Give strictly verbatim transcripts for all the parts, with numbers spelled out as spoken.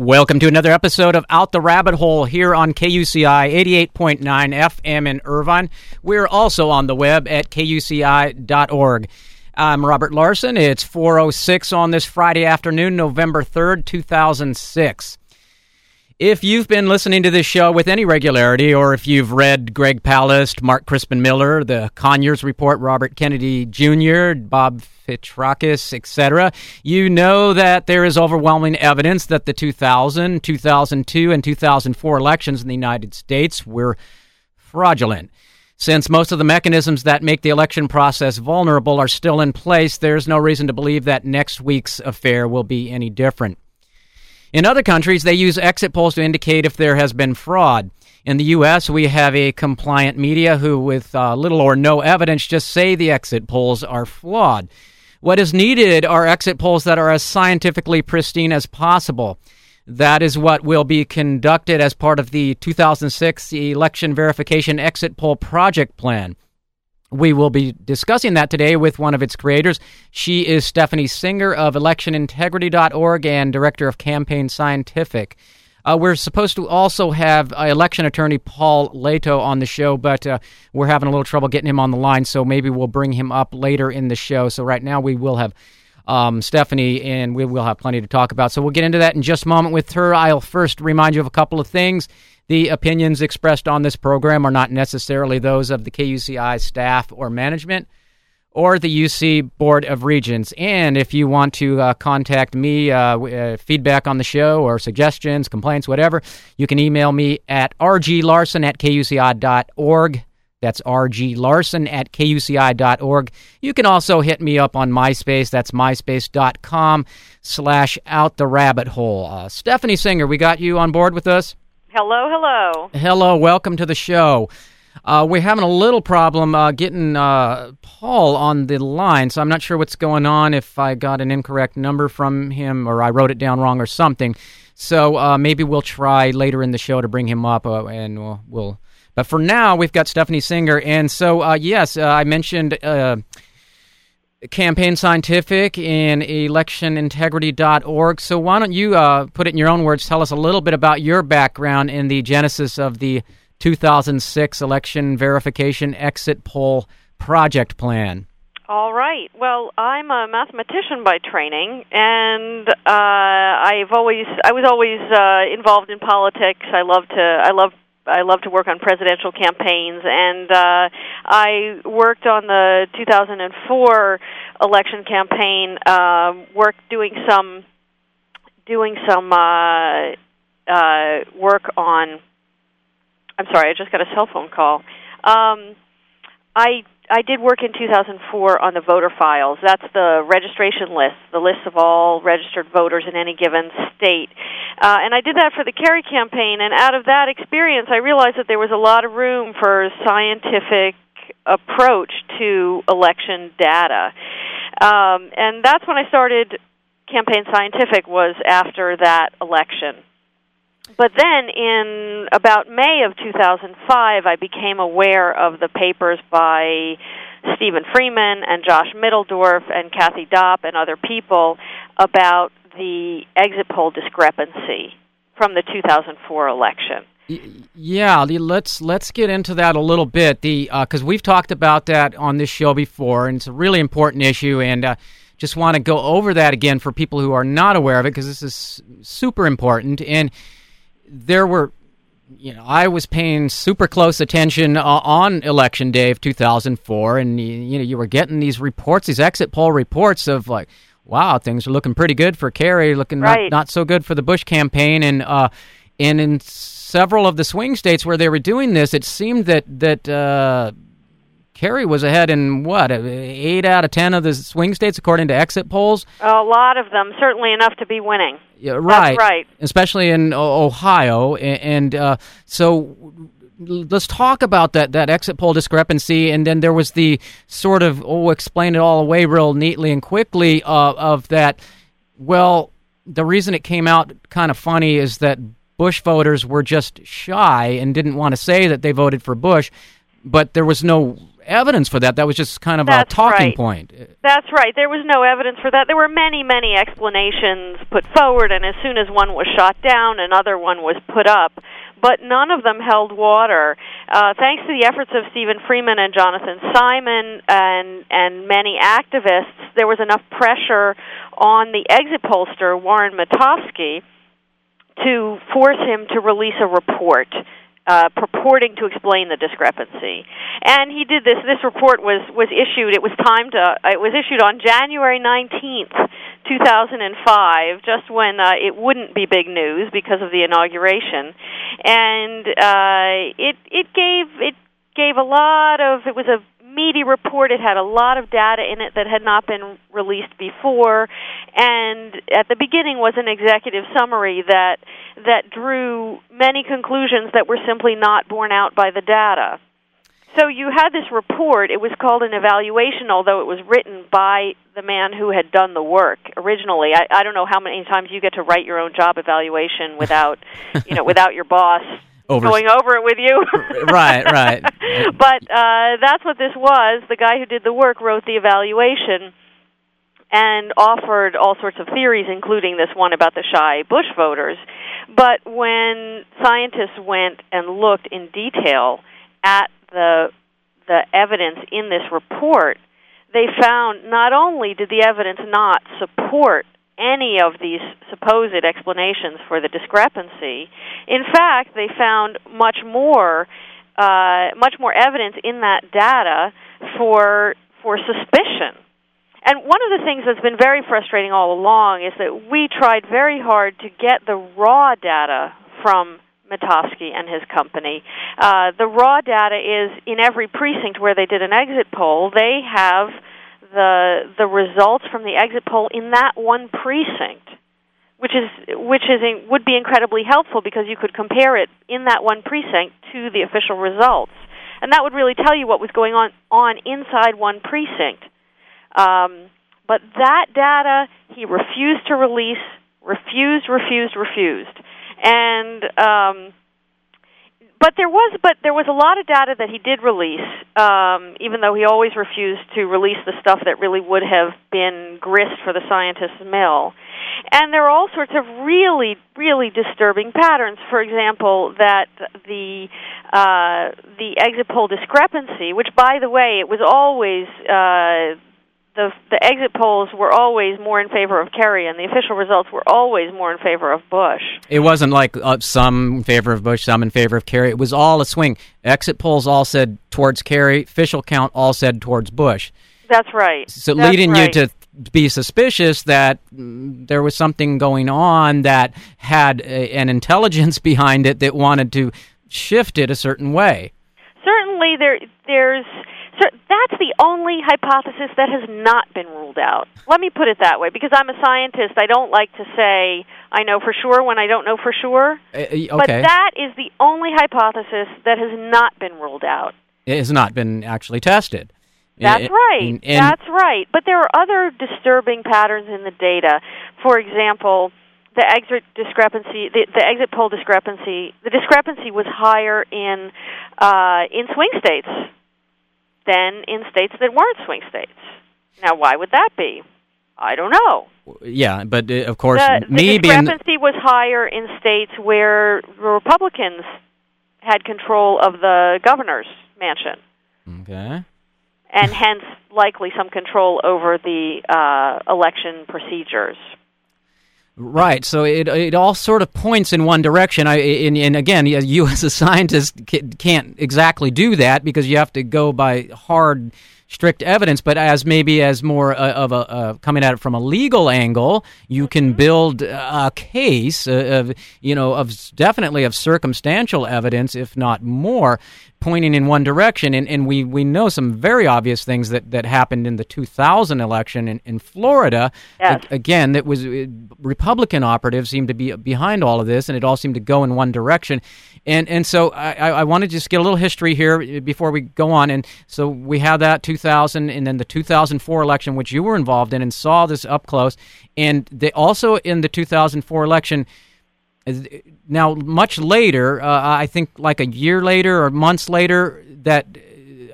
Welcome to another episode of Out the Rabbit Hole here on K U C I eighty-eight point nine F M in Irvine. We're also on the web at K U C I dot org. I'm Robert Larson. It's four oh six on this Friday afternoon, November third, two thousand six. If you've been listening to this show with any regularity, or if you've read Greg Palast, Mark Crispin Miller, The Conyers Report, Robert Kennedy Junior, Bob Fitrakis, et cetera, you know that there is overwhelming evidence that the two thousand, two thousand two, and two thousand four elections in the United States were fraudulent. Since most of the mechanisms that make the election process vulnerable are still in place, there's no reason to believe that next week's affair will be any different. In other countries, they use exit polls to indicate if there has been fraud. In the U S, we have a compliant media who, with uh, little or no evidence, just say the exit polls are flawed. What is needed are exit polls that are as scientifically pristine as possible. That is what will be conducted as part of the two thousand six Election Verification Exit Poll Project Plan. We will be discussing that today with one of its creators. She is Stephanie Singer of Election Integrity dot org and director of Campaign Scientific. Uh, we're supposed to also have uh, election attorney Paul Lehto on the show, but uh, we're having a little trouble getting him on the line, so maybe we'll bring him up later in the show. So right now we will have Um, Stephanie, and we will have plenty to talk about. So we'll get into that in just a moment with her. I'll first remind you of a couple of things. The opinions expressed on this program are not necessarily those of the K U C I staff or management or the U C Board of Regents. And if you want to uh, contact me, uh, uh, feedback on the show or suggestions, complaints, whatever, you can email me at r g larson at k u c i dot org. That's r g larson at k u c i dot org. You can also hit me up on MySpace. That's myspace dot com slash out the rabbit hole. Uh, Stephanie Singer, we got you on board with us? Hello, hello. Hello, welcome to the show. Uh, we're having a little problem uh, getting uh, Paul on the line, so I'm not sure what's going on, if I got an incorrect number from him or I wrote it down wrong or something. So uh, maybe we'll try later in the show to bring him up uh, and we'll... we'll But for now, we've got Stephanie Singer. And so, uh, yes, uh, I mentioned uh, Campaign Scientific and Election Integrity dot org. So why don't you uh, put it in your own words, tell us a little bit about your background in the genesis of the two thousand six Election Verification Exit Poll Project Plan. All right. Well, I'm a mathematician by training, and uh, I've always I was always uh, involved in politics. I love to I love I love to work on presidential campaigns, and uh, I worked on the two thousand four election campaign. Uh, worked doing some doing some uh, uh, work on. I'm sorry, I just got a cell phone call. Um, I I did work in two thousand four on the voter files. That's the registration list, the list of all registered voters in any given state. Uh, and I did that for the Kerry campaign, and out of that experience, I realized that there was a lot of room for scientific approach to election data. Um, and that's when I started Campaign Scientific, was after that election. But then in about May of two thousand five, I became aware of the papers by Stephen Freeman and Josh Middeldorf and Kathy Dopp and other people about the exit poll discrepancy from the two thousand four election. Yeah, let's let's get into that a little bit, the uh, 'cause we've talked about that on this show before, and it's a really important issue, and uh, just want to go over that again for people who are not aware of it, because this is super important. And there were, you know, I was paying super close attention uh, on Election Day of two thousand four, and, you, you know, you were getting these reports, these exit poll reports of, like, wow, things are looking pretty good for Kerry, looking right. not, not so good for the Bush campaign. And uh, and in several of the swing states where they were doing this, it seemed that, that uh, Kerry was ahead in, what, eight out of ten of the swing states, according to exit polls? A lot of them, certainly enough to be winning. Yeah, right. That's right. Especially in Ohio. And uh, so let's talk about that, that exit poll discrepancy. And then there was the sort of, oh, explain it all away real neatly and quickly uh, of that, well, the reason it came out kind of funny is that Bush voters were just shy and didn't want to say that they voted for Bush, but there was no evidence for that. That was just kind of That's a talking right. point. That's right. There was no evidence for that. There were many, many explanations put forward, and as soon as one was shot down, another one was put up. But none of them held water. Uh, thanks to the efforts of Stephen Freeman and Jonathan Simon and and many activists, there was enough pressure on the exit pollster, Warren Mitofsky, to force him to release a report uh, purporting to explain the discrepancy. And he did this. This report was, was issued. It was timed. Uh, it was issued on January nineteenth, two thousand five, just when uh, it wouldn't be big news because of the inauguration, and uh, it it gave it gave a lot of it was a meaty report. It had a lot of data in it that had not been released before, and at the beginning was an executive summary that that drew many conclusions that were simply not borne out by the data. So you had this report. It was called an evaluation, although it was written by the man who had done the work originally. I, I don't know how many times you get to write your own job evaluation without, you know, without your boss over. going over it with you. Right, right. But uh, that's what this was. The guy who did the work wrote the evaluation and offered all sorts of theories, including this one about the shy Bush voters. But when scientists went and looked in detail at the the evidence in this report, they found not only did the evidence not support any of these supposed explanations for the discrepancy, in fact, they found much more uh, much more evidence in that data for for suspicion. And one of the things that's been very frustrating all along is that we tried very hard to get the raw data from Mitofsky and his company. Uh, the raw data is in every precinct where they did an exit poll. They have the the results from the exit poll in that one precinct, which is which is in, would be incredibly helpful because you could compare it in that one precinct to the official results, and that would really tell you what was going on on inside one precinct. Um, but that data he refused to release, refused, refused, refused. And um, but there was but there was a lot of data that he did release, um, even though he always refused to release the stuff that really would have been grist for the scientist's mill. And there are all sorts of really, really disturbing patterns. For example, that the uh, the exit poll discrepancy, which, by the way, it was always uh, the the exit polls were always more in favor of Kerry, and the official results were always more in favor of Bush. It wasn't like uh, some in favor of Bush, some in favor of Kerry. It was all a swing. Exit polls all said towards Kerry. Official count all said towards Bush. That's right. So That's leading right. you to be suspicious that mm, there was something going on that had a, an intelligence behind it that wanted to shift it a certain way. Certainly there there's... So that's the only hypothesis that has not been ruled out. Let me put it that way, because I'm a scientist. I don't like to say I know for sure when I don't know for sure. Uh, okay. But that is the only hypothesis that has not been ruled out. It has not been actually tested. That's it, right. And, and that's right. But there are other disturbing patterns in the data. For example, the exit discrepancy, the, the exit poll discrepancy, the discrepancy was higher in uh, in swing states than in states that weren't swing states. Now, why would that be? I don't know. Yeah, but uh, of course, the, me the discrepancy being... was higher in states where Republicans had control of the governor's mansion. Okay. And hence, likely some control over the uh, election procedures. Right, so it it all sort of points in one direction. I and, and again, you as a scientist can't exactly do that because you have to go by hard, strict evidence. But as maybe as more of a, of a coming at it from a legal angle, you can build a case of you know of definitely of circumstantial evidence, if not more, pointing in one direction. And and we, we know some very obvious things that, that happened in the two thousand election in, in Florida. Yes. A- again, that was it, Republican operatives seemed to be behind all of this, and it all seemed to go in one direction. And and so I, I want to just get a little history here before we go on. And so we have that two thousand, and then the two thousand four election, which you were involved in and saw this up close. And they also in the two thousand four election. Now, much later, uh, I think like a year later or months later, that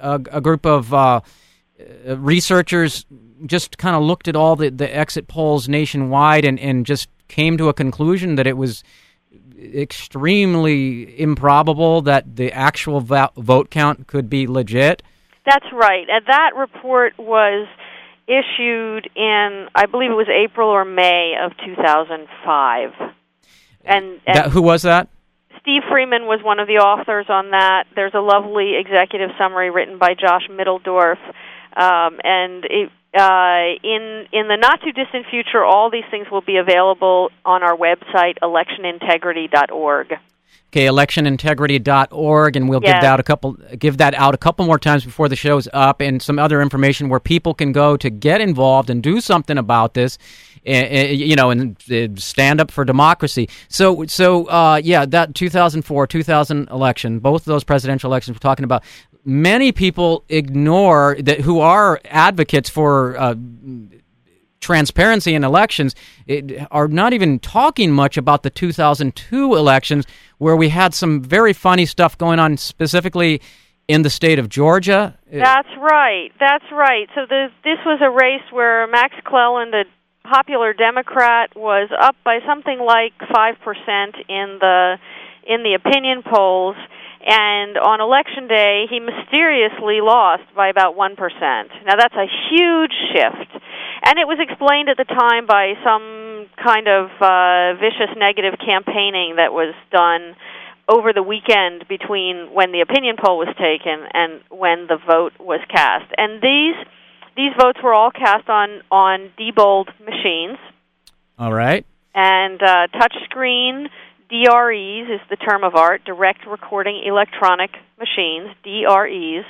a, a group of uh, researchers just kind of looked at all the, the exit polls nationwide and, and just came to a conclusion that it was extremely improbable that the actual vo- vote count could be legit? That's right. And that report was issued in, I believe it was April or May of two thousand five. And, and that, who was that? Steve Freeman was one of the authors on that. There's a lovely executive summary written by Josh Middeldorf. Um, and it, uh, in in the not-too-distant future, all these things will be available on our website, election integrity dot org. Okay, election integrity dot org, and we'll yes. give that out a couple give that out a couple more times before the show's up, and some other information where people can go to get involved and do something about this, and, you know, and stand up for democracy. So, so uh, yeah, that two thousand four, two thousand election, both of those presidential elections we're talking about. Many people ignore that who are advocates for Uh, transparency in elections it, are not even talking much about the two thousand two elections, where we had some very funny stuff going on specifically in the state of Georgia. That's right. That's right. So the, this was a race where Max Cleland, a popular Democrat, was up by something like five percent in the in the opinion polls, and on Election Day, he mysteriously lost by about one percent. Now, that's a huge shift. And it was explained at the time by some kind of uh, vicious negative campaigning that was done over the weekend between when the opinion poll was taken and when the vote was cast. And these these votes were all cast on, on Diebold machines. All right. And uh, touchscreen D R Es is the term of art, direct recording electronic machines, D R Es.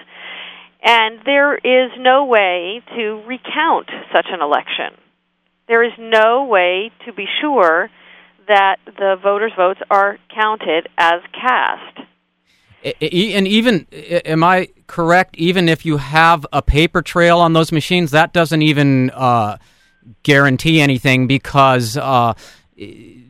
And there is no way to recount such an election. There is no way to be sure that the voters' votes are counted as cast. And even, am I correct, even if you have a paper trail on those machines, that doesn't even uh, guarantee anything, because uh,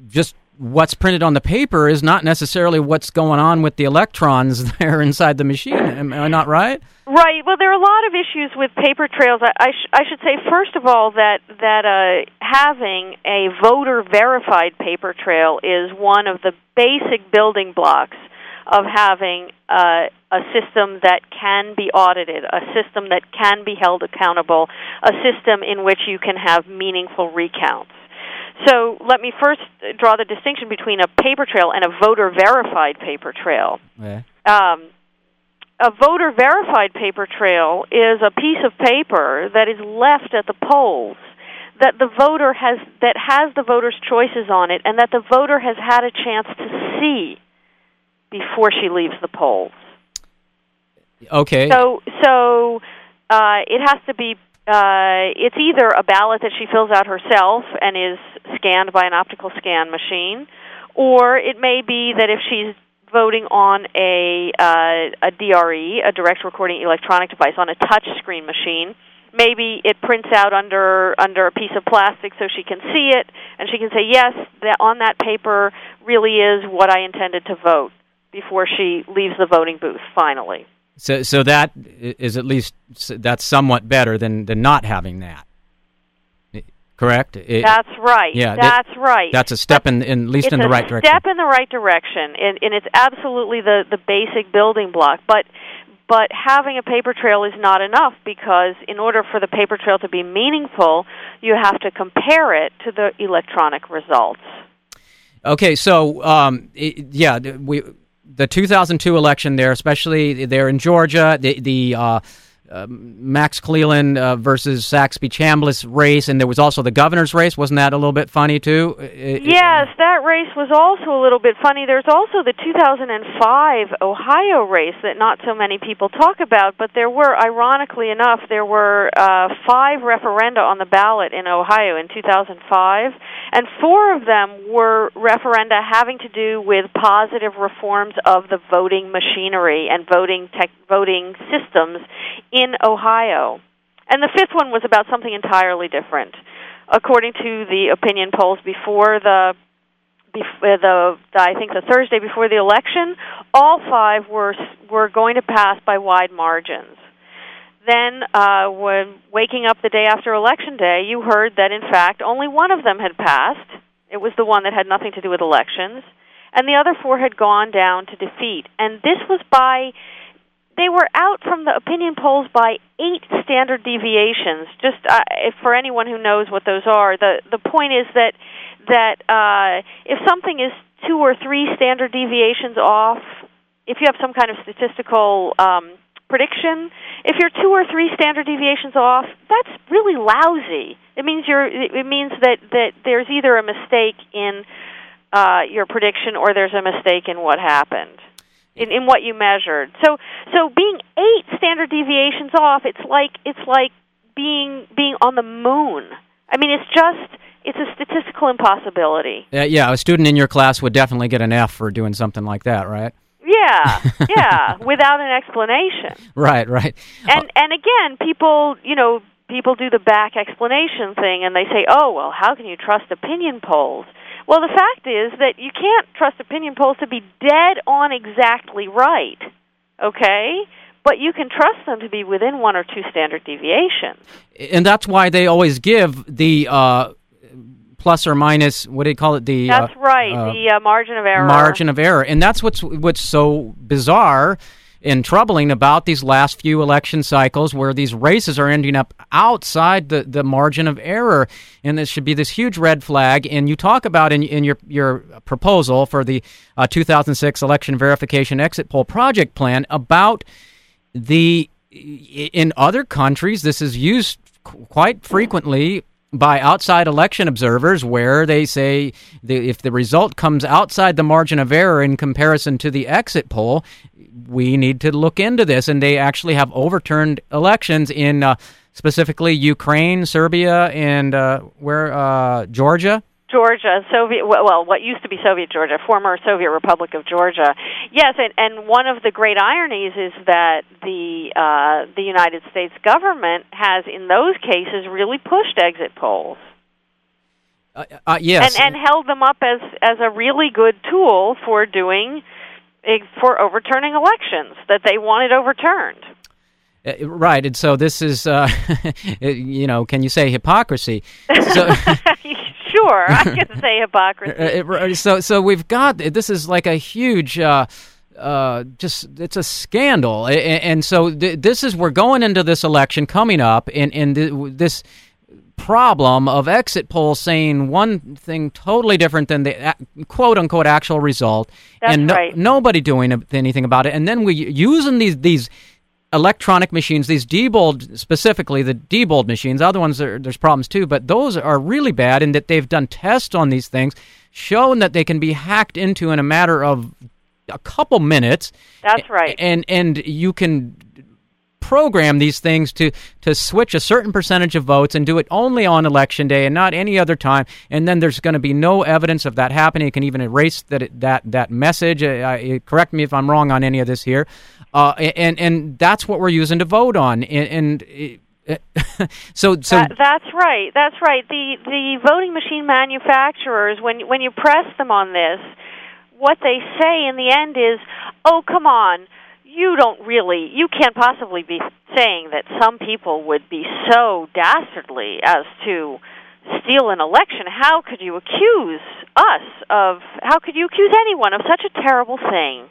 just what's printed on the paper is not necessarily what's going on with the electrons there inside the machine. Am I not right? Right. Well, there are a lot of issues with paper trails. I, I, sh- I should say, first of all, that, that uh, having a voter-verified paper trail is one of the basic building blocks of having uh, a system that can be audited, a system that can be held accountable, a system in which you can have meaningful recounts. So let me first draw the distinction between a paper trail and a voter-verified paper trail. Yeah. Um, a voter-verified paper trail is a piece of paper that is left at the polls that the voter has that has the voter's choices on it, and that the voter has had a chance to see before she leaves the polls. Okay. So, so uh, it has to be. Uh, it's either a ballot that she fills out herself and is scanned by an optical scan machine, or it may be that if she's voting on a uh, a D R E, a direct recording electronic device, on a touch screen machine, maybe it prints out under under a piece of plastic so she can see it, and she can say, yes, that on that paper really is what I intended to vote, before she leaves the voting booth finally. So, so that is at least that's somewhat better than, than not having that. Correct? It, that's right. Yeah, that's that, right. That's a step that's, in, in at least in the right direction. It's a step in the right direction, and, and it's absolutely the, the basic building block. But but having a paper trail is not enough, because in order for the paper trail to be meaningful, you have to compare it to the electronic results. Okay, so um, it, yeah, we. The two thousand two election there, especially there in Georgia, the, the uh, uh, Max Cleland uh, versus Saxby Chambliss race, and there was also the governor's race. Wasn't that a little bit funny, too? It, yes, it, that race was also a little bit funny. There's also the two thousand five Ohio race that not so many people talk about, but there were, ironically enough, there were uh, five referenda on the ballot in Ohio in two thousand five. And four of them were referenda having to do with positive reforms of the voting machinery and voting tech, voting systems in Ohio. And the fifth one was about something entirely different. According to the opinion polls before the, before the, I think the Thursday before the election, all five were were going to pass by wide margins. then uh, when waking up the day after Election Day, you heard that, in fact, only one of them had passed. It was the one that had nothing to do with elections. And the other four had gone down to defeat. And this was by, they were out from the opinion polls by eight standard deviations. Just uh, if for anyone who knows what those are, the, the point is that, that uh, if something is two or three standard deviations off, if you have some kind of statistical um, prediction, if you're two or three standard deviations off, that's really lousy. It means you're. It means that, that there's either a mistake in uh, your prediction or there's a mistake in what happened, in, in what you measured. So, so being eight standard deviations off, it's like it's like being being on the moon. I mean, it's just. It's a statistical impossibility. Uh, yeah, a student in your class would definitely get an F for doing something like that, right? Yeah, yeah, without an explanation. Right, right. And and again, people, you know, people do the back explanation thing, and they say, oh, well, how can you trust opinion polls? Well, the fact is that you can't trust opinion polls to be dead on exactly right, okay? But you can trust them to be within one or two standard deviations. And that's why they always give the... Uh, plus or minus, what do you call it? The That's uh, right, uh, the uh, margin of error. Margin of error. And that's what's what's so bizarre and troubling about these last few election cycles where these races are ending up outside the, the margin of error. And this should be this huge red flag. And you talk about in, in your, your proposal for the uh, two thousand six Election Verification Exit Poll Project Plan about the, in other countries, this is used quite frequently by outside election observers where they say the, if the result comes outside the margin of error in comparison to the exit poll, we need to look into this. And they actually have overturned elections in uh, specifically Ukraine, Serbia, and uh, where uh, Georgia? Georgia, Soviet, well, what used to be Soviet Georgia, former Soviet Republic of Georgia. Yes, and, and one of the great ironies is that the uh, the United States government has, in those cases, really pushed exit polls. Uh, uh, yes, and, and held them up as, as a really good tool for doing for overturning elections that they wanted overturned. Right, and so this is, uh, you know, can you say hypocrisy? So, sure, I can say hypocrisy. So, so we've got this is like a huge, uh, uh, just it's a scandal, and so this is we're going into this election coming up, and and this problem of exit polls saying one thing totally different than the quote-unquote actual result, That's and no, right. nobody doing anything about it, and then we using these these. electronic machines, these Diebold, specifically the Diebold machines, other ones, are, there's problems too, but those are really bad in that they've done tests on these things, shown that they can be hacked into in a matter of a couple minutes. That's right. And and you can program these things to, to switch a certain percentage of votes and do it only on Election Day and not any other time, and then there's going to be no evidence of that happening. You can even erase that that, that message. Uh, correct me if I'm wrong on any of this here. Uh, and and that's what we're using to vote on, and, and it, so so that, that's right, that's right. The the voting machine manufacturers, when when you press them on this, what they say in the end is, "Oh, come on, you don't really, you can't possibly be saying that some people would be so dastardly as to steal an election. How could you accuse us of? How could you accuse anyone of such a terrible thing?"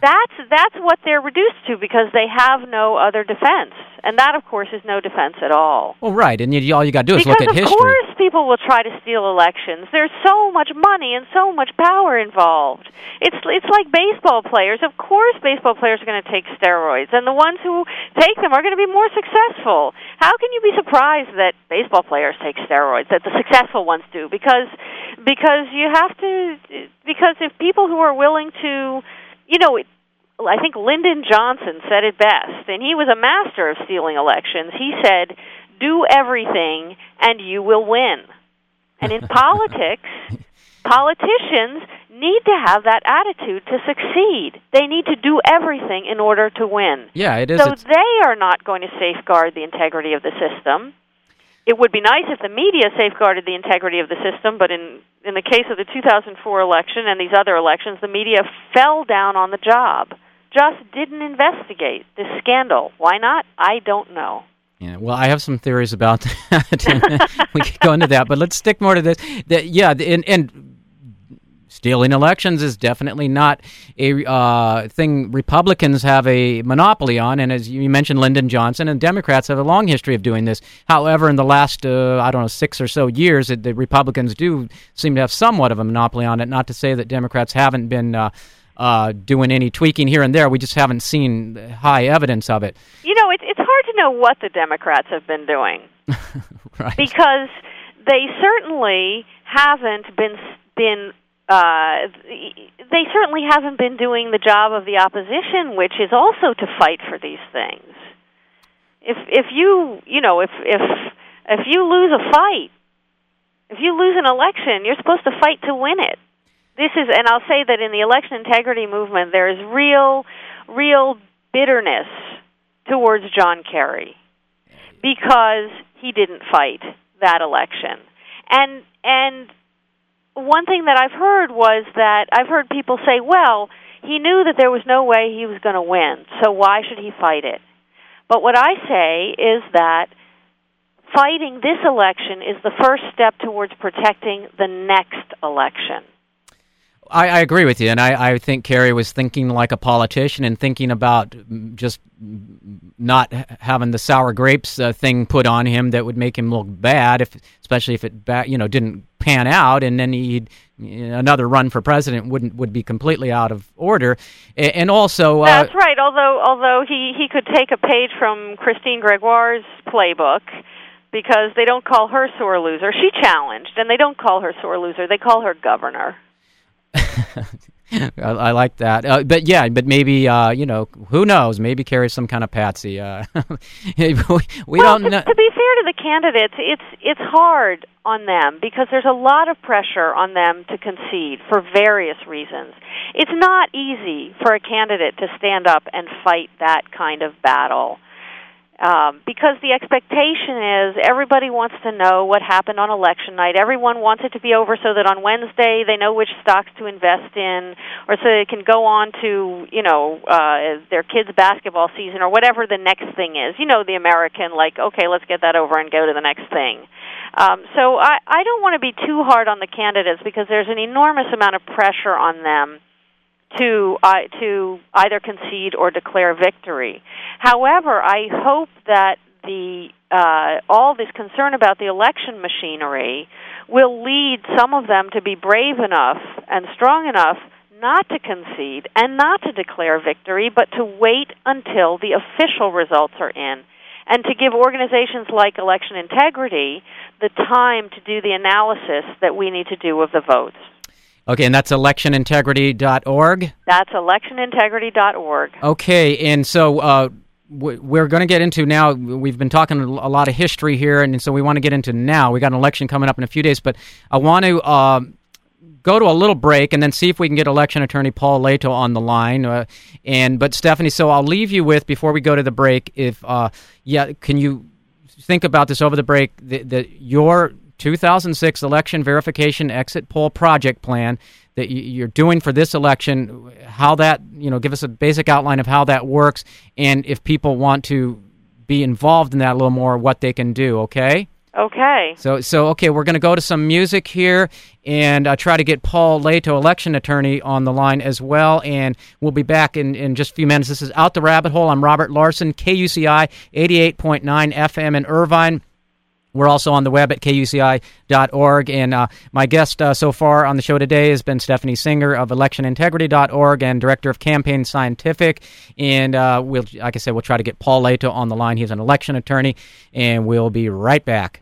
That's that's what they're reduced to because they have no other defense, and that, of course, is no defense at all. Well, right, and you, all you got to do is because look at history. Because, of course, people will try to steal elections. There's so much money and so much power involved. It's it's like baseball players. Of course, baseball players are going to take steroids, and the ones who take them are going to be more successful. How can you be surprised that baseball players take steroids, that the successful ones do? Because because you have to because if people who are willing to You know, I think Lyndon Johnson said it best, and he was a master of stealing elections. He said, do everything and you will win. And in politics, politicians need to have that attitude to succeed. They need to do everything in order to win. Yeah, it is. So it's... they are not going to safeguard the integrity of the system. It would be nice if the media safeguarded the integrity of the system, but in, in the case of the two thousand four election and these other elections, the media fell down on the job. just didn't investigate this scandal. Why not? I don't know. Yeah, well, I have some theories about that. We could go into that, but let's stick more to this. That, yeah, and, and stealing elections is definitely not a uh, thing Republicans have a monopoly on, and as you mentioned, Lyndon Johnson, and Democrats have a long history of doing this. However, in the last, uh, I don't know, six or so years, it, the Republicans do seem to have somewhat of a monopoly on it, not to say that Democrats haven't been uh, uh, doing any tweaking here and there. We just haven't seen high evidence of it. You know, it's it's hard to know what the Democrats have been doing. Right. Because they certainly haven't been been uh, they certainly haven't been doing the job of the opposition, which is also to fight for these things. If if you you know if if if you lose a fight, if you lose an election, you're supposed to fight to win it. This is, and I'll say that in the election integrity movement, there is real, real bitterness towards John Kerry because he didn't fight that election. And and one thing that I've heard was that I've heard people say, well, he knew that there was no way he was going to win, so why should he fight it? But what I say is that fighting this election is the first step towards protecting the next election. I, I agree with you, and I, I think Kerry was thinking like a politician and thinking about just not having the sour grapes uh, thing put on him that would make him look bad, if especially if it ba- you know didn't pan out, and then he'd you know, another run for president wouldn't would be completely out of order. And, and also, uh, that's right. Although although he, he could take a page from Christine Gregoire's playbook. Because they don't call her sore loser. She challenged, and they don't call her sore loser. They call her governor. I, I like that. Uh, but, yeah, but maybe, uh, you know, who knows? Maybe Kerry's some kind of patsy. Uh, we we well, don't know. To be fair to the candidates, it's it's hard on them because there's a lot of pressure on them to concede for various reasons. It's not easy for a candidate to stand up and fight that kind of battle. Um, because the expectation is everybody wants to know what happened on election night. Everyone wants it to be over so that on Wednesday they know which stocks to invest in, or so they can go on to, you know, uh, their kids' basketball season or whatever the next thing is. You know, the American, like, okay, let's get that over and go to the next thing. Um, so I, I don't want to be too hard on the candidates because there's an enormous amount of pressure on them to uh, to either concede or declare victory. However, I hope that the uh, all this concern about the election machinery will lead some of them to be brave enough and strong enough not to concede and not to declare victory, but to wait until the official results are in, and to give organizations like Election Integrity the time to do the analysis that we need to do of the votes. Okay, and that's election integrity dot org? That's election integrity dot org. Okay, and so uh, we're going to get into now, we've been talking a lot of history here, and so we want to get into now. We got an election coming up in a few days, but I want to uh, go to a little break and then see if we can get election attorney Paul Lehto on the line. Uh, and But, Stephanie, so I'll leave you with, before we go to the break, if uh, yeah, can you think about this over the break, that, that your two thousand six Election Verification Exit Poll Project Plan that you're doing for this election, how that, you know, give us a basic outline of how that works, and if people want to be involved in that a little more, what they can do, okay? Okay. So, so okay, we're going to go to some music here, and uh, try to get Paul Lehto, election attorney, on the line as well, and we'll be back in, in just a few minutes. This is Out the Rabbit Hole. I'm Robert Larson, K U C I eighty-eight point nine F M in Irvine. We're also on the web at K U C I dot org, and uh, my guest uh, so far on the show today has been Stephanie Singer of election integrity dot org and director of Campaign Scientific, and uh, we'll, like I said, we'll try to get Paul Lehto on the line. He's an election attorney, and we'll be right back.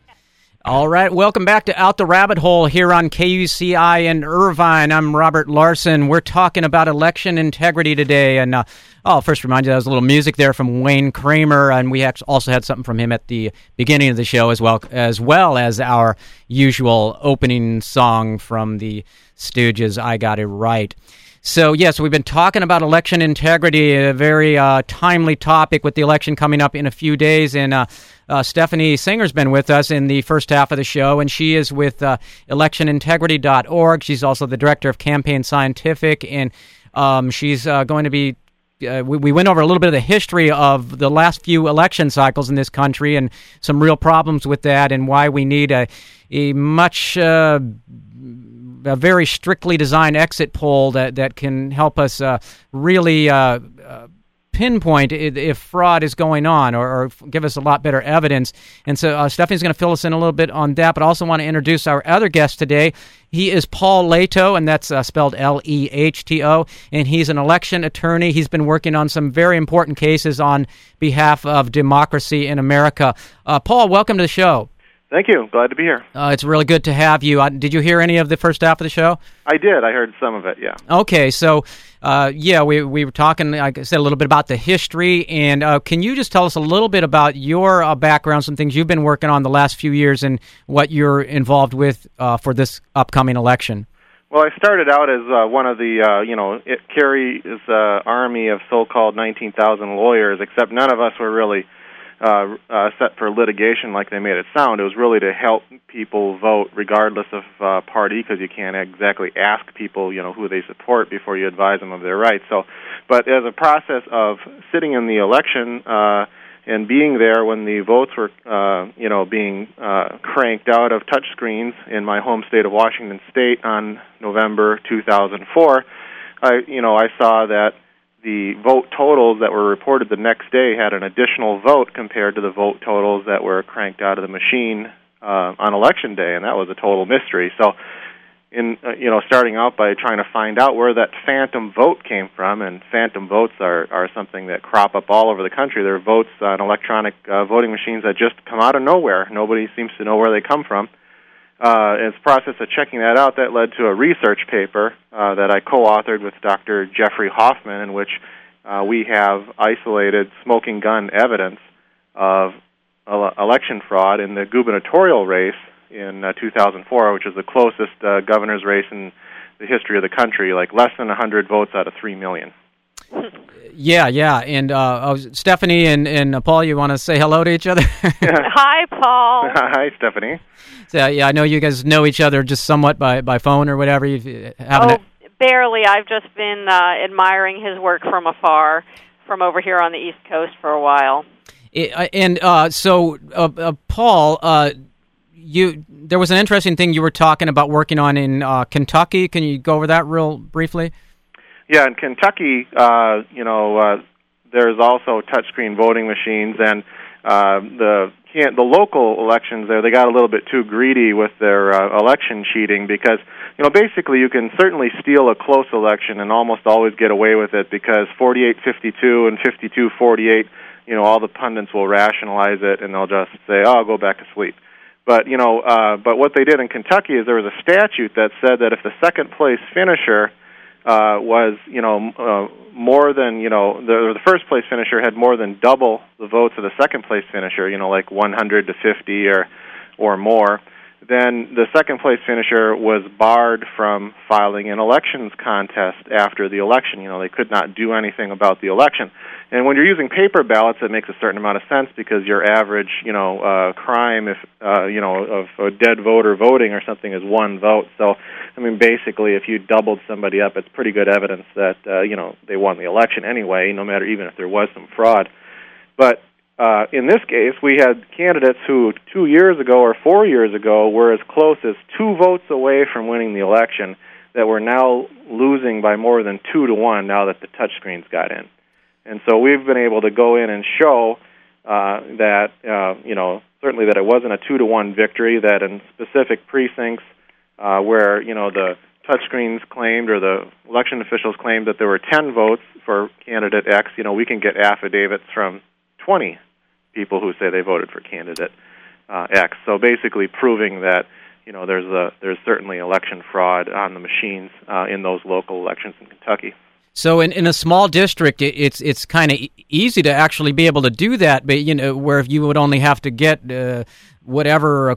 All right, welcome back to Out the Rabbit Hole here on K U C I in Irvine. I'm Robert Larson. We're talking about election integrity today. And uh, I'll first remind you that was a little music there from Wayne Kramer, and we also had something from him at the beginning of the show as well as, well as our usual opening song from the Stooges, I Got It Right. So, yes, we've been talking about election integrity, a very uh, timely topic with the election coming up in a few days. And uh, uh, Stephanie Singer's been with us in the first half of the show, and she is with uh, election integrity dot org. She's also the director of Campaign Scientific, and um, she's uh, going to be uh, we, we went over a little bit of the history of the last few election cycles in this country and some real problems with that and why we need a, a much, uh, a very strictly designed exit poll that, that can help us uh, really uh, uh, pinpoint if fraud is going on or, or give us a lot better evidence. And so uh, Stephanie's going to fill us in a little bit on that, but also want to introduce our other guest today. He is Paul Lehto, and that's uh, spelled L E H T O, and he's an election attorney. He's been working on some very important cases on behalf of democracy in America. Uh, Paul, welcome to the show. Thank you. Glad to be here. Uh, it's really good to have you. Uh, did you hear any of the first half of the show? I did. I heard some of it, yeah. Okay. So, uh, yeah, we we were talking, like I said, a little bit about the history. And uh, can you just tell us a little bit about your uh, background, some things you've been working on the last few years and what you're involved with uh, for this upcoming election? Well, I started out as uh, one of the, uh, you know, it Kerry's uh, army of so-called nineteen thousand lawyers, except none of us were really Uh, uh, set for litigation like they made it sound. It was really to help people vote regardless of uh, party, because you can't exactly ask people, you know, who they support before you advise them of their rights. So, but as a process of sitting in the election uh, and being there when the votes were, uh, you know, being uh, cranked out of touchscreens in my home state of Washington State on November two thousand four, I, you know, I saw that the vote totals that were reported the next day had an additional vote compared to the vote totals that were cranked out of the machine uh, on election day, and that was a total mystery. So, in uh, you know, starting out by trying to find out where that phantom vote came from, and phantom votes are, are something that crop up all over the country. There are votes on electronic uh, voting machines that just come out of nowhere. Nobody seems to know where they come from. Uh, it's the process of checking that out that led to a research paper uh, that I co-authored with Doctor Jeffrey Hoffman, in which uh, we have isolated smoking gun evidence of ele- election fraud in the gubernatorial race in uh, two thousand four, which is the closest uh, governor's race in the history of the country, like less than one hundred votes out of three million. Yeah, yeah, and uh, Stephanie and, and uh, Paul, you want to say hello to each other? Hi, Paul. Hi, Stephanie. So, yeah, I know you guys know each other just somewhat by, by phone or whatever. You haven't oh, it? barely. I've just been uh, admiring his work from afar, from over here on the East Coast for a while. It, uh, and uh, so, uh, uh, Paul, uh, you there was an interesting thing you were talking about working on in uh, Kentucky. Can you go over that real briefly? Yeah, in Kentucky, uh, you know, uh, there's also touchscreen voting machines, and uh, the can't, the local elections there, they got a little bit too greedy with their uh, election cheating, because, you know, basically you can certainly steal a close election and almost always get away with it, because forty-eight fifty-two and fifty-two forty-eight, you know, all the pundits will rationalize it and they'll just say, oh, I'll go back to sleep. But, you know, uh, but what they did in Kentucky is there was a statute that said that if the second-place finisher Uh, was, you know, uh, more than, you know, the, the first-place finisher had more than double the votes of the second-place finisher, you know, like one hundred to fifty or or more, then the second-place finisher was barred from filing an elections contest after the election. You know, they could not do anything about the election. And when you're using paper ballots, it makes a certain amount of sense, because your average, you know, uh, crime, if uh, you know, of a dead voter voting or something is one vote. So, I mean, basically, if you doubled somebody up, it's pretty good evidence that, uh, you know, they won the election anyway, no matter even if there was some fraud. But uh, in this case, we had candidates who two years ago or four years ago were as close as two votes away from winning the election that were now losing by more than two to one now that the touchscreens got in. And so we've been able to go in and show uh, that, uh, you know, certainly that it wasn't a two to one victory, that in specific precincts uh, where, you know, the touchscreens claimed or the election officials claimed that there were ten votes for candidate X, you know, we can get affidavits from twenty people who say they voted for candidate uh, X. So basically proving that, you know, there's a, there's certainly election fraud on the machines uh, in those local elections in Kentucky. So in, in a small district, it, it's it's kind of e- easy to actually be able to do that, but you know, where if you would only have to get uh, whatever a,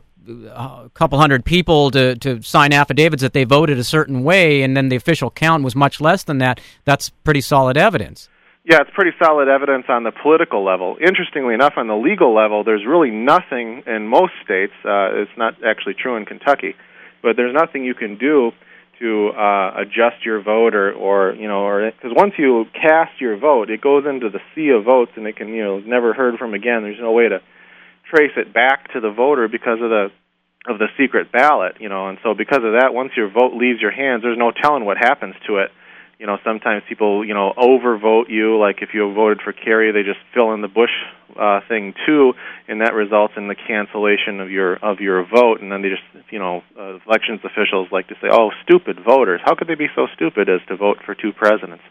a couple hundred people to, to sign affidavits that they voted a certain way, and then the official count was much less than that. That's pretty solid evidence. Yeah, it's pretty solid evidence on the political level. Interestingly enough, on the legal level, there's really nothing in most states. Uh, it's not actually true in Kentucky, but there's nothing you can do to uh, adjust your vote, or, or you know, or because once you cast your vote, it goes into the sea of votes, and it can, you know, never heard from again. There's no way to trace it back to the voter because of the of the secret ballot, you know. And so because of that, once your vote leaves your hands, there's no telling what happens to it. You know, sometimes people, you know, overvote you. Like if you voted for Kerry, they just fill in the Bush uh, thing too, and that results in the cancellation of your of your vote. And then they just, you know, uh, elections officials like to say, "Oh, stupid voters! How could they be so stupid as to vote for two presidents?"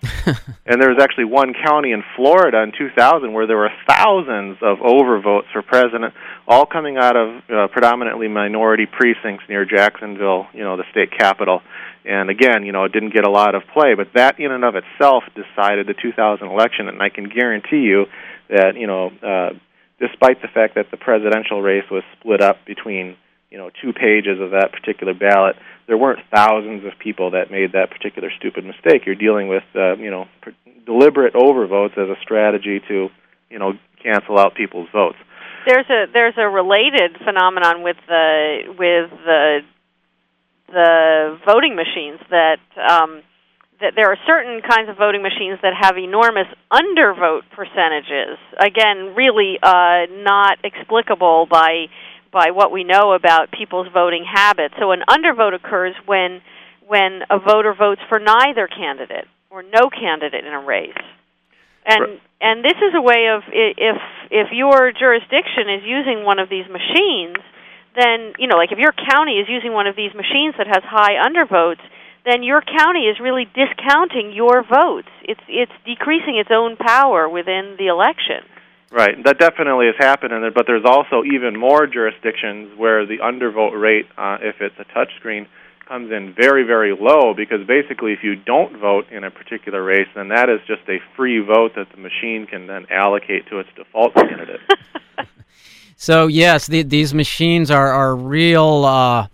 And there was actually one county in Florida in two thousand where there were thousands of overvotes for president, all coming out of uh, predominantly minority precincts near Jacksonville, you know, the state capital. And again, you know, it didn't get a lot of play, but that in and of itself decided the two thousand election, and I can guarantee you that, you know, uh, despite the fact that the presidential race was split up between, you know, two pages of that particular ballot, there weren't thousands of people that made that particular stupid mistake. You're dealing with, uh, you know, per- deliberate overvotes as a strategy to, you know, cancel out people's votes. There's a there's a related phenomenon with the with the. the voting machines, that um, that there are certain kinds of voting machines that have enormous undervote percentages. Again, really uh, not explicable by by what we know about people's voting habits. So an undervote occurs when when a voter votes for neither candidate or no candidate in a race. And right. and this is a way of, if if your jurisdiction is using one of these machines, then, you know, like if your county is using one of these machines that has high undervotes, then your county is really discounting your votes. It's it's decreasing its own power within the election. Right. That definitely has happened, in there, but there's also even more jurisdictions where the undervote rate, uh, if it's a touchscreen, comes in very, very low, because basically if you don't vote in a particular race, then that is just a free vote that the machine can then allocate to its default candidate. So yes, the, these machines are are real uh,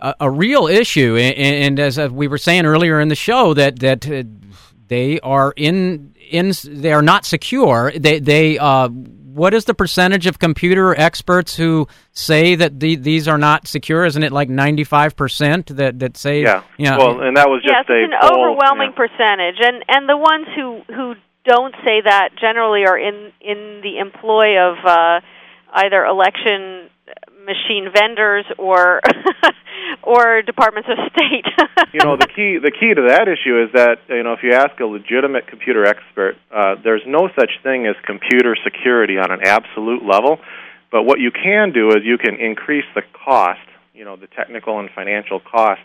a, a real issue, and, and as we were saying earlier in the show, that that uh, they are in in they are not secure. They they uh, what is the percentage of computer experts who say that the, these are not secure? Isn't it like ninety five percent that that say? Yeah, you know, well, and that was just yes, a it's an bold, overwhelming yeah. percentage, and and the ones who who don't say that generally are in in the employ of. Uh, either election machine vendors or or departments of state. You know, the key the key to that issue is that, you know, if you ask a legitimate computer expert, uh, there's no such thing as computer security on an absolute level. But what you can do is you can increase the cost, you know, the technical and financial cost,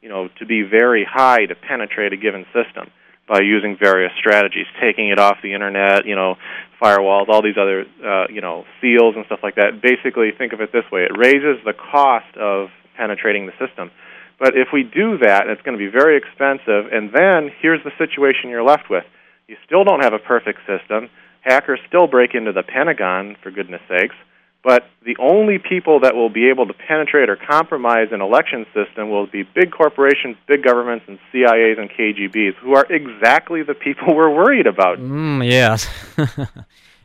you know, to be very high to penetrate a given system by using various strategies, taking it off the internet, you know, firewalls, all these other, uh, you know, seals and stuff like that. Basically, think of it this way. It raises the cost of penetrating the system. But if we do that, it's going to be very expensive, and then here's the situation you're left with. You still don't have a perfect system. Hackers still break into the Pentagon, for goodness sakes. But the only people that will be able to penetrate or compromise an election system will be big corporations, big governments, and C I As and K G Bs, who are exactly the people we're worried about. Mm, yes.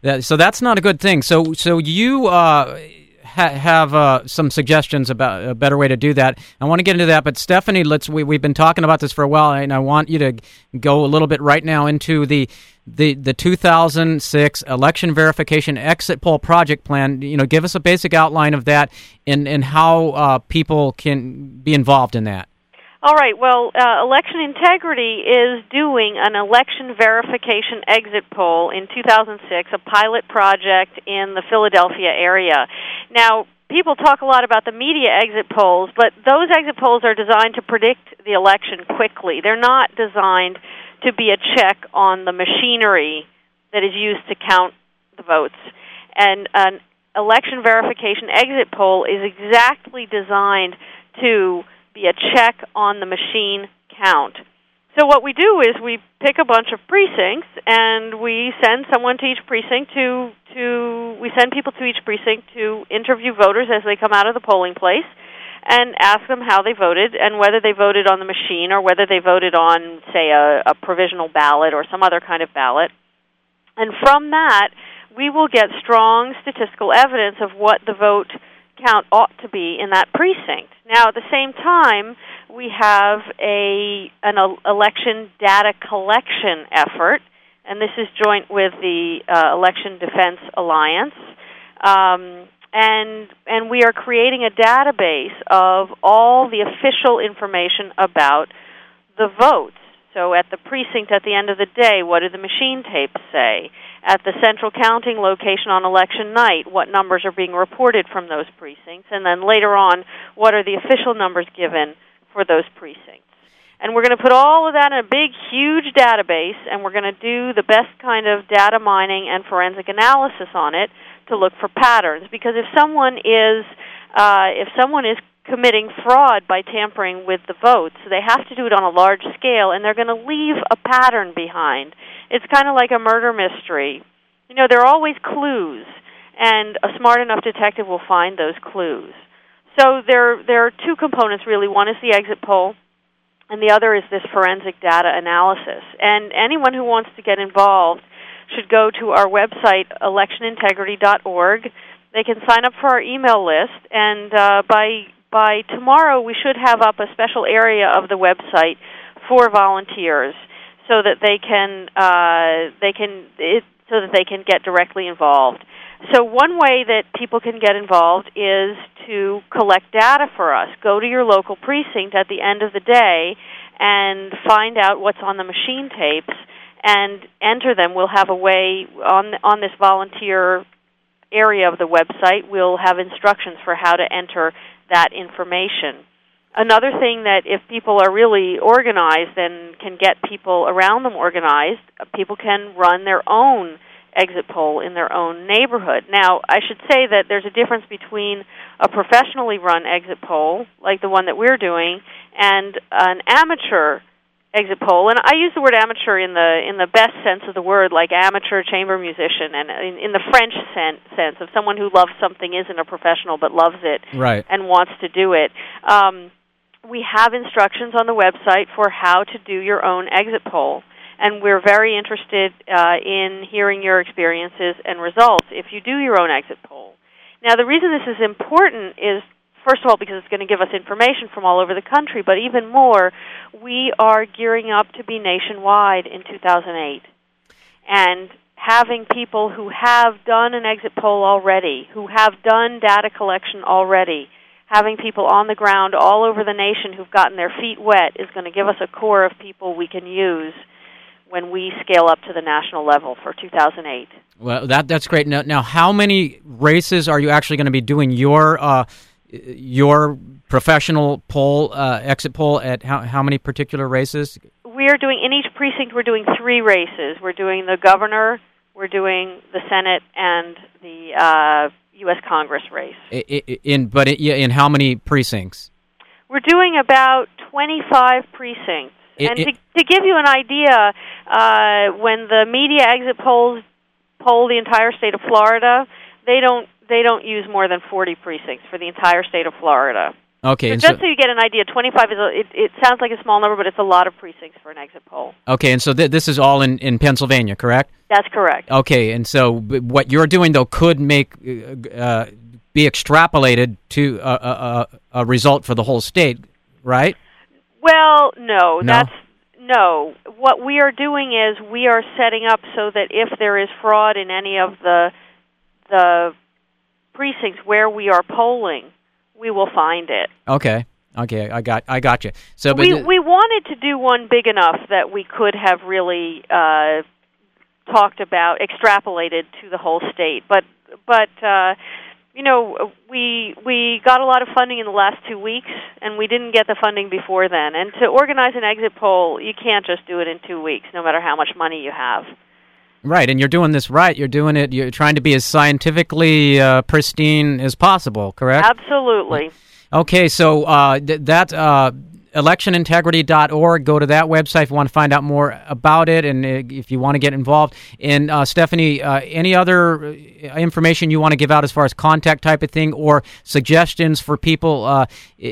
that, so that's not a good thing. So so you uh, ha- have uh, some suggestions about a better way to do that. I want to get into that, but Stephanie, let's we, we've been talking about this for a while, and I want you to go a little bit right now into the... The the two thousand six Election Verification Exit Poll Project Plan. You know, give us a basic outline of that and, and how uh, people can be involved in that. All right. Well, uh, Election Integrity is doing an Election Verification Exit Poll in two thousand six, a pilot project in the Philadelphia area. Now, people talk a lot about the media exit polls, but those exit polls are designed to predict the election quickly. They're not designed to be a check on the machinery that is used to count the votes. And an election verification exit poll is exactly designed to be a check on the machine count. So what we do is we pick a bunch of precincts, and we send someone to each precinct to, to we send people to each precinct to interview voters as they come out of the polling place, and ask them how they voted and whether they voted on the machine or whether they voted on, say, a, a provisional ballot or some other kind of ballot. And from that, we will get strong statistical evidence of what the vote count ought to be in that precinct. Now, at the same time, we have a an election data collection effort, and this is joint with the uh, Election Defense Alliance, um, and and we are creating a database of all the official information about the votes. So at the precinct, at the end of the day, what do the machine tapes say? At the central counting location on election night, what numbers are being reported from those precincts? And then later on, what are the official numbers given for those precincts? And we're going to put all of that in a big, huge database, and we're going to do the best kind of data mining and forensic analysis on it to look for patterns. Because if someone is, uh, if someone is committing fraud by tampering with the votes, so they have to do it on a large scale, and they're going to leave a pattern behind. It's kind of like a murder mystery. You know, there are always clues, and a smart enough detective will find those clues. So there, there are two components, really. One is the exit poll, and the other is this forensic data analysis. And anyone who wants to get involved should go to our website, election integrity dot org. They can sign up for our email list, and uh, by By tomorrow, we should have up a special area of the website for volunteers, so that they can uh, they can it, so that they can get directly involved. So one way that people can get involved is to collect data for us. Go to your local precinct at the end of the day and find out what's on the machine tapes and enter them. We'll have a way on on this volunteer area of the website. We'll have instructions for how to enter that information. Another thing that if people are really organized and can get people around them organized, people can run their own exit poll in their own neighborhood. Now, I should say that there's a difference between a professionally run exit poll, like the one that we're doing, and an amateur exit poll. And I use the word amateur in the in the best sense of the word, like amateur chamber musician, and in, in the French sen- sense of someone who loves something, isn't a professional but loves it, right, and wants to do it. Um, we have instructions on the website for how to do your own exit poll, and we're very interested uh, in hearing your experiences and results if you do your own exit poll. Now, the reason this is important is, first of all, because it's going to give us information from all over the country, but even more, we are gearing up to be nationwide in two thousand eight. And having people who have done an exit poll already, who have done data collection already, having people on the ground all over the nation who've gotten their feet wet is going to give us a core of people we can use when we scale up to the national level for two thousand eight. Well, that that's great. Now, now how many races are you actually going to be doing your... Uh your professional poll, uh, exit poll at how, how many particular races? We're doing, in each precinct, we're doing three races. We're doing the governor, we're doing the Senate, and the uh, U S Congress race. In, in But in how many precincts? We're doing about twenty-five precincts. It, and it, to, to give you an idea, uh, when the media exit polls poll the entire state of Florida, they don't They don't use more than forty precincts for the entire state of Florida. Okay. So just so, so you get an idea, twenty-five is a, it, it sounds like a small number, but it's a lot of precincts for an exit poll. Okay, and so th- this is all in, in Pennsylvania, correct? That's correct. Okay, and so b- what you're doing, though, could make uh, be extrapolated to a, a, a result for the whole state, right? Well, no, no. That's... No. What we are doing is we are setting up so that if there is fraud in any of the the... precincts where we are polling, we will find it. Okay, okay, I got, I got you. So we but, we wanted to do one big enough that we could have really uh, talked about, extrapolated to the whole state. But but uh, you know, we we got a lot of funding in the last two weeks, and we didn't get the funding before then. And to organize an exit poll, you can't just do it in two weeks, no matter how much money you have. Right, and you're doing this right. You're doing it, you're trying to be as scientifically uh, pristine as possible, correct? Absolutely. Okay, so uh, th- that uh, election integrity dot org, go to that website if you want to find out more about it and uh, if you want to get involved. And uh, Stephanie, uh, any other information you want to give out as far as contact type of thing or suggestions for people uh,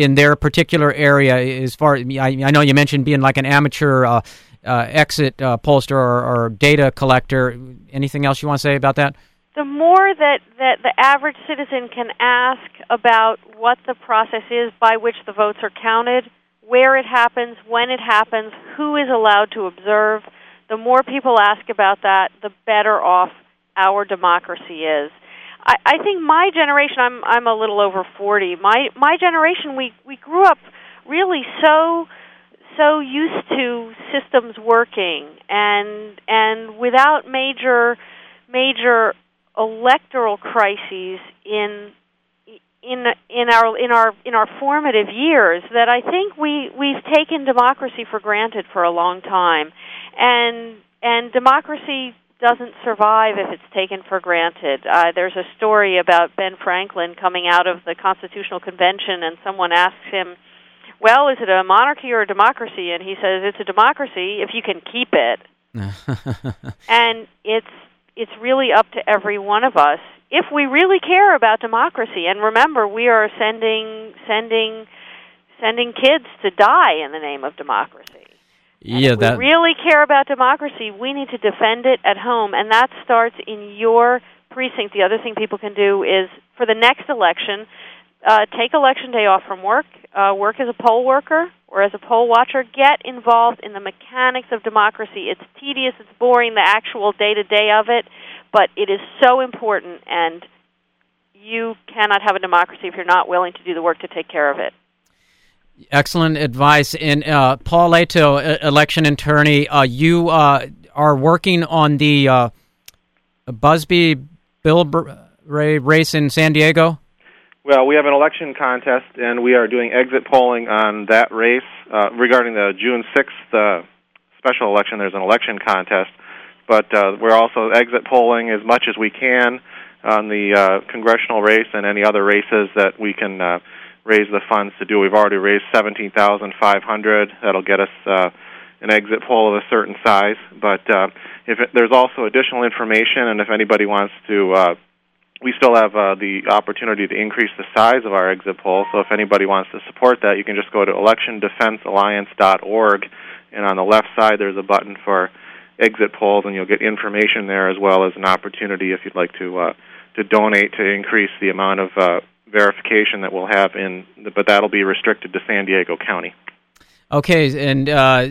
in their particular area? As far as, I, I know you mentioned being like an amateur uh Uh, exit uh, pollster or, or data collector. Anything else you want to say about that? the more that, that the average citizen can ask about what the process is by which the votes are counted, where it happens, when it happens, who is allowed to observe, the more people ask about that, the better off our democracy is. I, I think my generation, I'm I'm a little over forty, my my generation, we, we grew up really so so used to systems working, and and without major major electoral crises in in in our in our in our formative years, that I think we we've taken democracy for granted for a long time, and and democracy doesn't survive if it's taken for granted. Uh, there's a story about Ben Franklin coming out of the Constitutional Convention, and someone asks him, "Well, is it a monarchy or a democracy?" And he says, "It's a democracy if you can keep it." And it's it's really up to every one of us if we really care about democracy. And remember, we are sending sending sending kids to die in the name of democracy. And yeah, if we that... really care about democracy, we need to defend it at home, and that starts in your precinct. The other thing people can do is, for the next election, uh, take election day off from work, uh, work as a poll worker or as a poll watcher, get involved in the mechanics of democracy. It's tedious, it's boring, the actual day-to-day of it, but it is so important, and you cannot have a democracy if you're not willing to do the work to take care of it. Excellent advice. And uh, Paul Lehto, election attorney, uh, you uh, are working on the uh, Busby-Bilbray race in San Diego? Well, we have an election contest, and we are doing exit polling on that race. Uh, regarding the June sixth uh, special election, there's an election contest. But uh, we're also exit polling as much as we can on the uh, congressional race and any other races that we can uh, raise the funds to do. We've already raised seventeen thousand five hundred dollars. That'll get us uh, an exit poll of a certain size. But uh, if it, there's also additional information, and if anybody wants to, uh, we still have uh, the opportunity to increase the size of our exit poll. So if anybody wants to support that, you can just go to election defense alliance dot org, and on the left side there's a button for exit polls, and you'll get information there as well as an opportunity if you'd like to uh, to donate to increase the amount of uh, verification that we'll have in, the, but that'll be restricted to San Diego County. Okay, and uh,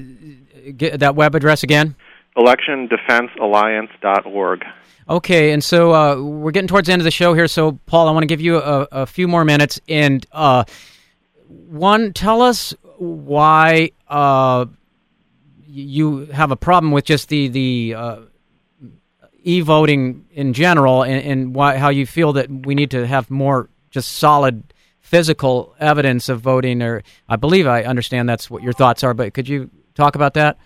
get that web address again? election defense alliance dot org. Okay, and so uh, we're getting towards the end of the show here, so Paul, I want to give you a, a few more minutes, and uh, one, tell us why uh, you have a problem with just the, the uh, e-voting in general, and, and why how you feel that we need to have more just solid physical evidence of voting, or I believe I understand that's what your thoughts are, but could you talk about that?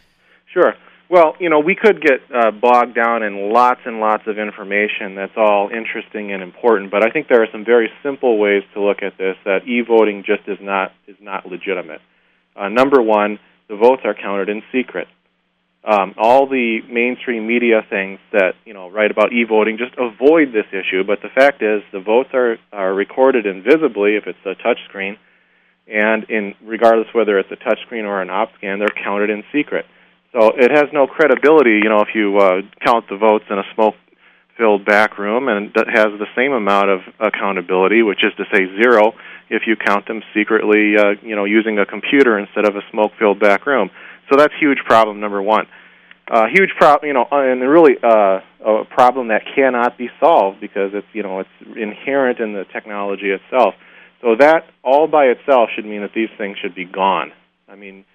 Sure. Well, you know, we could get uh, bogged down in lots and lots of information that's all interesting and important, but I think there are some very simple ways to look at this that e-voting just is not is not legitimate. Uh, number one, the votes are counted in secret. Um, all the mainstream media things that, you know, write about e-voting just avoid this issue, but the fact is the votes are, are recorded invisibly if it's a touchscreen, and in regardless whether it's a touchscreen or an op-scan, they're counted in secret. So it has no credibility, you know, if you uh, count the votes in a smoke-filled back room, and it has the same amount of accountability, which is to say zero, if you count them secretly, uh, you know, using a computer instead of a smoke-filled back room. So that's huge problem number one, uh, huge problem, you know, and really uh, a problem that cannot be solved because it's, you know, it's inherent in the technology itself. So that all by itself should mean that these things should be gone. I mean,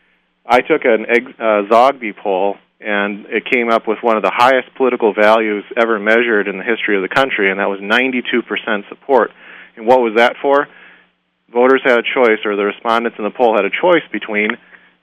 I took an uh, Zogby poll, and it came up with one of the highest political values ever measured in the history of the country, and that was ninety-two percent support. And what was that for? Voters had a choice, or the respondents in the poll had a choice between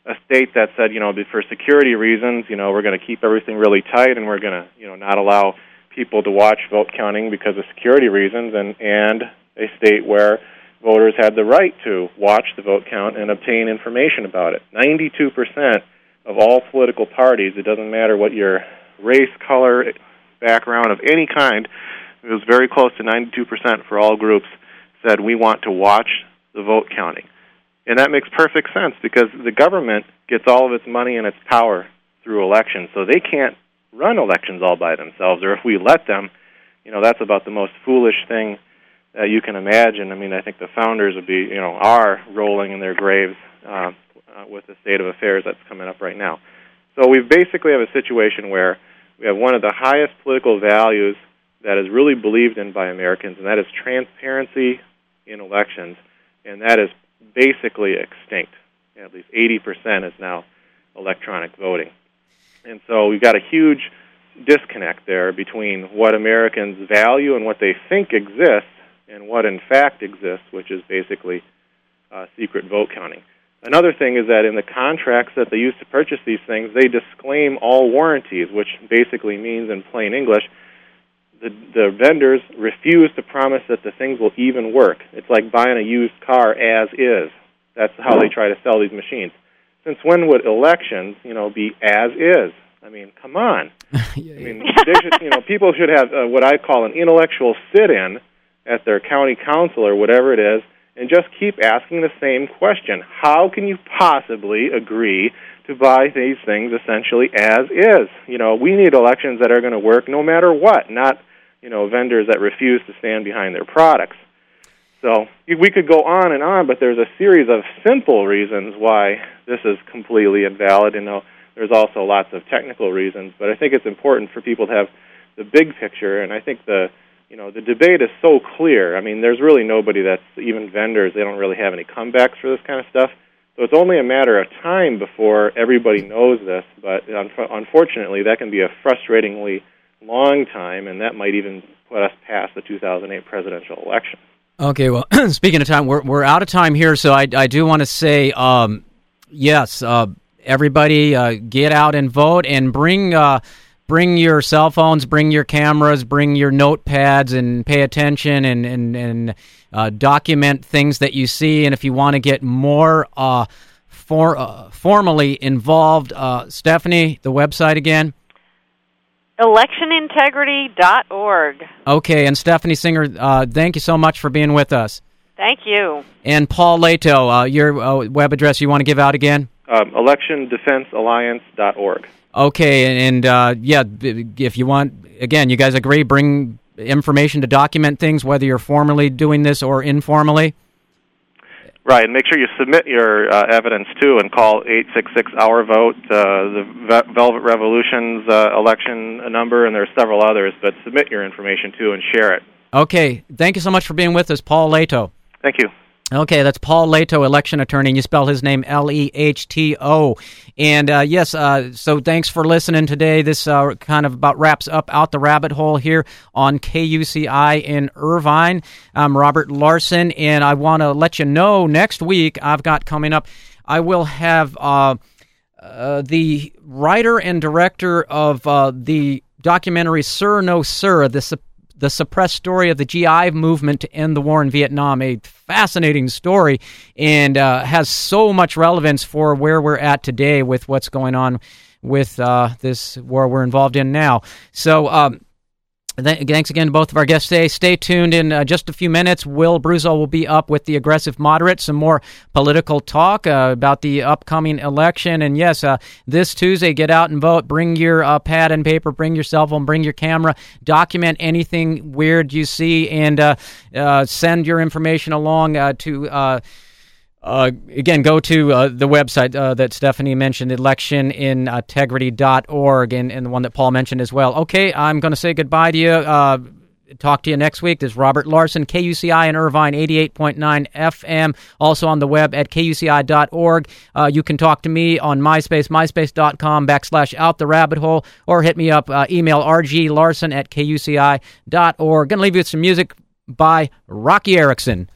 a state that said, you know, for security reasons, you know, we're going to keep everything really tight and we're going to, you know, not allow people to watch vote counting because of security reasons, and, and a state where voters had the right to watch the vote count and obtain information about it. Ninety-two percent of all political parties, it doesn't matter what your race, color, background of any kind, it was very close to ninety-two percent for all groups, said we want to watch the vote counting. And that makes perfect sense because the government gets all of its money and its power through elections, so they can't run elections all by themselves, or if we let them, you know, that's about the most foolish thing that you can imagine. I mean, I think the founders would be, you know, are rolling in their graves uh, with the state of affairs that's coming up right now. So we basically have a situation where we have one of the highest political values that is really believed in by Americans, and that is transparency in elections, and that is basically extinct. At least eighty percent is now electronic voting. And so we've got a huge disconnect there between what Americans value and what they think exists and what in fact exists, which is basically uh, secret vote counting. Another thing is that in the contracts that they use to purchase these things, they disclaim all warranties, which basically means in plain English, the, the vendors refuse to promise that the things will even work. It's like buying a used car as is. That's how they try to sell these machines. Since when would elections, you know, be as is? I mean, come on. I mean, they should, you know, people should have uh, what I call an intellectual sit-in at their county council or whatever it is, and just keep asking the same question. How can you possibly agree to buy these things essentially as is? You know, we need elections that are going to work no matter what, not, you know, vendors that refuse to stand behind their products. So we could go on and on, but there's a series of simple reasons why this is completely invalid, and there's also lots of technical reasons. But I think it's important for people to have the big picture, and I think the You know, the debate is so clear. I mean, there's really nobody that's, even vendors, they don't really have any comebacks for this kind of stuff. So it's only a matter of time before everybody knows this, but un- unfortunately that can be a frustratingly long time, and that might even put us past the two thousand eight presidential election. Okay, well, speaking of time, we're we're out of time here, so I, I do want to say, um, yes, uh, everybody uh, get out and vote, and bring... Uh, Bring your cell phones, bring your cameras, bring your notepads, and pay attention and, and, and uh, document things that you see. And if you want to get more uh, for, uh, formally involved, uh, Stephanie, the website again? Election Integrity dot org. Okay, and Stephanie Singer, uh, thank you so much for being with us. Thank you. And Paul Lehto, uh, your uh, web address you want to give out again? Um, Election Defense Alliance dot org. Okay, and, and uh, yeah, if you want, again, you guys agree, bring information to document things, whether you're formally doing this or informally? Right, and make sure you submit your uh, evidence, too, and call eight six six, O U R, VOTE, uh, the Velvet Revolution's uh, election number, and there are several others, but submit your information, too, and share it. Okay, thank you so much for being with us, Paul Lehto. Thank you. Okay, that's Paul Lehto, election attorney, and you spell his name L E H T O. And, uh, yes, uh, so thanks for listening today. This uh, kind of about wraps up Out the Rabbit Hole here on K U C I in Irvine. I'm Robert Larson, and I want to let you know next week I've got coming up, I will have uh, uh, the writer and director of uh, the documentary Sir, No, Sir, the The Suppressed Story of the G I Movement to End the War in Vietnam, a fascinating story, and uh, has so much relevance for where we're at today with what's going on with uh, this war we're involved in now. So um, th- thanks again to both of our guests today. Stay tuned. In uh, just a few minutes, Will Bruzzo will be up with The Aggressive Moderate, some more political talk uh, about the upcoming election. And yes, uh, this Tuesday, get out and vote. Bring your uh, pad and paper, bring your cell phone, bring your camera, document anything weird you see, and uh, uh, send your information along uh, to... Uh, Uh, again, go to uh, the website uh, that Stephanie mentioned, election integrity dot org, and, and the one that Paul mentioned as well. Okay, I'm going to say goodbye to you. Uh, talk to you next week. This is Robert Larson, K U C I in Irvine, eighty-eight point nine F M. Also on the web at K U C I dot org. Uh, you can talk to me on MySpace, MySpace.com backslash out the rabbit hole, or hit me up, uh, email r g larson at K U C I dot org. Going to leave you with some music by Rocky Erickson.